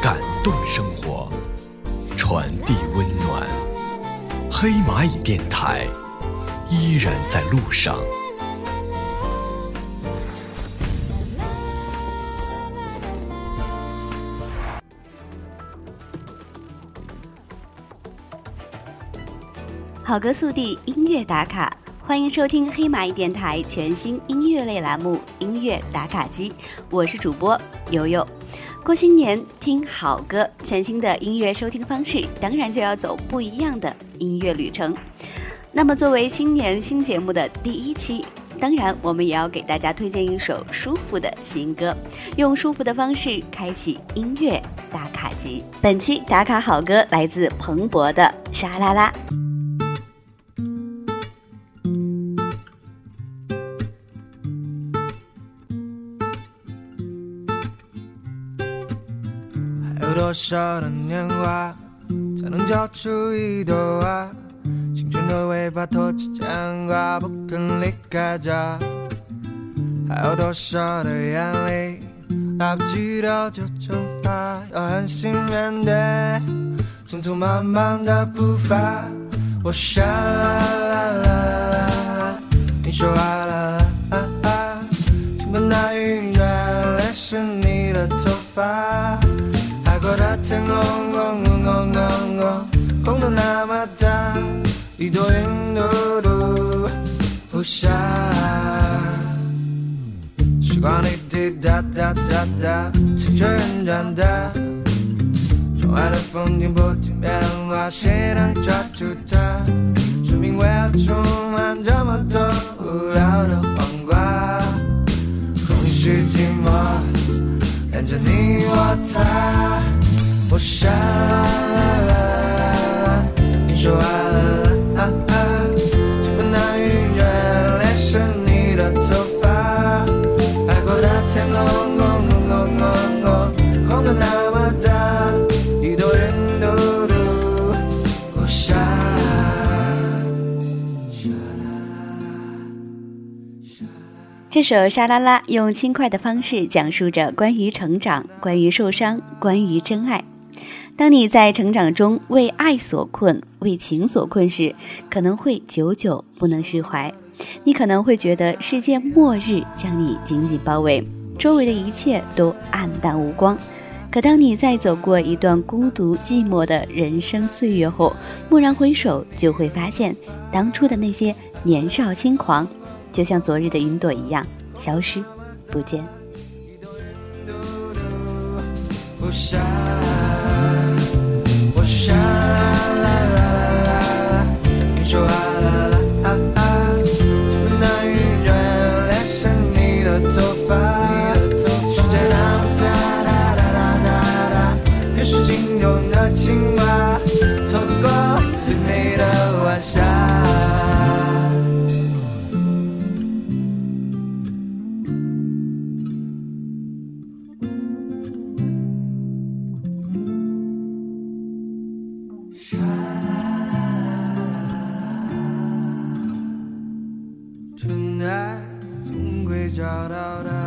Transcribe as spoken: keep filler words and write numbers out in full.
感动生活，传递温暖。黑蚂蚁电台依然在路上。好歌速递音乐打卡，欢迎收听黑蚂蚁电台全新音乐类栏目《音乐打卡机》，我是主播游游。过新年听好歌，全新的音乐收听方式，当然就要走不一样的音乐旅程。那么作为新年新节目的第一期，当然我们也要给大家推荐一首舒服的新歌，用舒服的方式开启音乐打卡机。本期打卡好歌来自彭博的《沙啦啦》。多少的年华才能交出一朵花，青春的尾巴拖着牵挂不肯离开家，还有多少的眼泪来不及到就蒸发，要狠心面对匆匆忙忙的步伐。我沙啦啦啦啦，你说啊啦啦啦，倾盆大雨暖淋湿你的头发，的天空空空空空空空的那么大，一朵云嘟嘟不下，时光滴滴答答答答，随着人长大，窗外的风景不停变化，谁能抓住它？生命为何充满这么多无聊的黄瓜？空虚寂寞，连着你我他。我沙啦啦啦，你说啊啦啦啊，倾盆大雨软淋湿你的头发，海阔的天空空空空空空空的那么大，一朵云嘟嘟我沙沙啦啦。这首沙啦啦用轻快的方式讲述着关于成长，关于受伤，关于真爱。当你在成长中为爱所困，为情所困时，可能会久久不能释怀。你可能会觉得世界末日将你紧紧包围，周围的一切都暗淡无光。可当你在走过一段孤独寂寞的人生岁月后，蓦然回首，就会发现当初的那些年少轻狂，就像昨日的云朵一样消失不见。不傻我沙啦啦啦，你说啊啦啦啊啊，倾盆大雨软淋湿你的头发，世界那么大哒哒哒哒哒，也是心中的青蛙，透过最美的晚霞。Tonight, 总会找到的。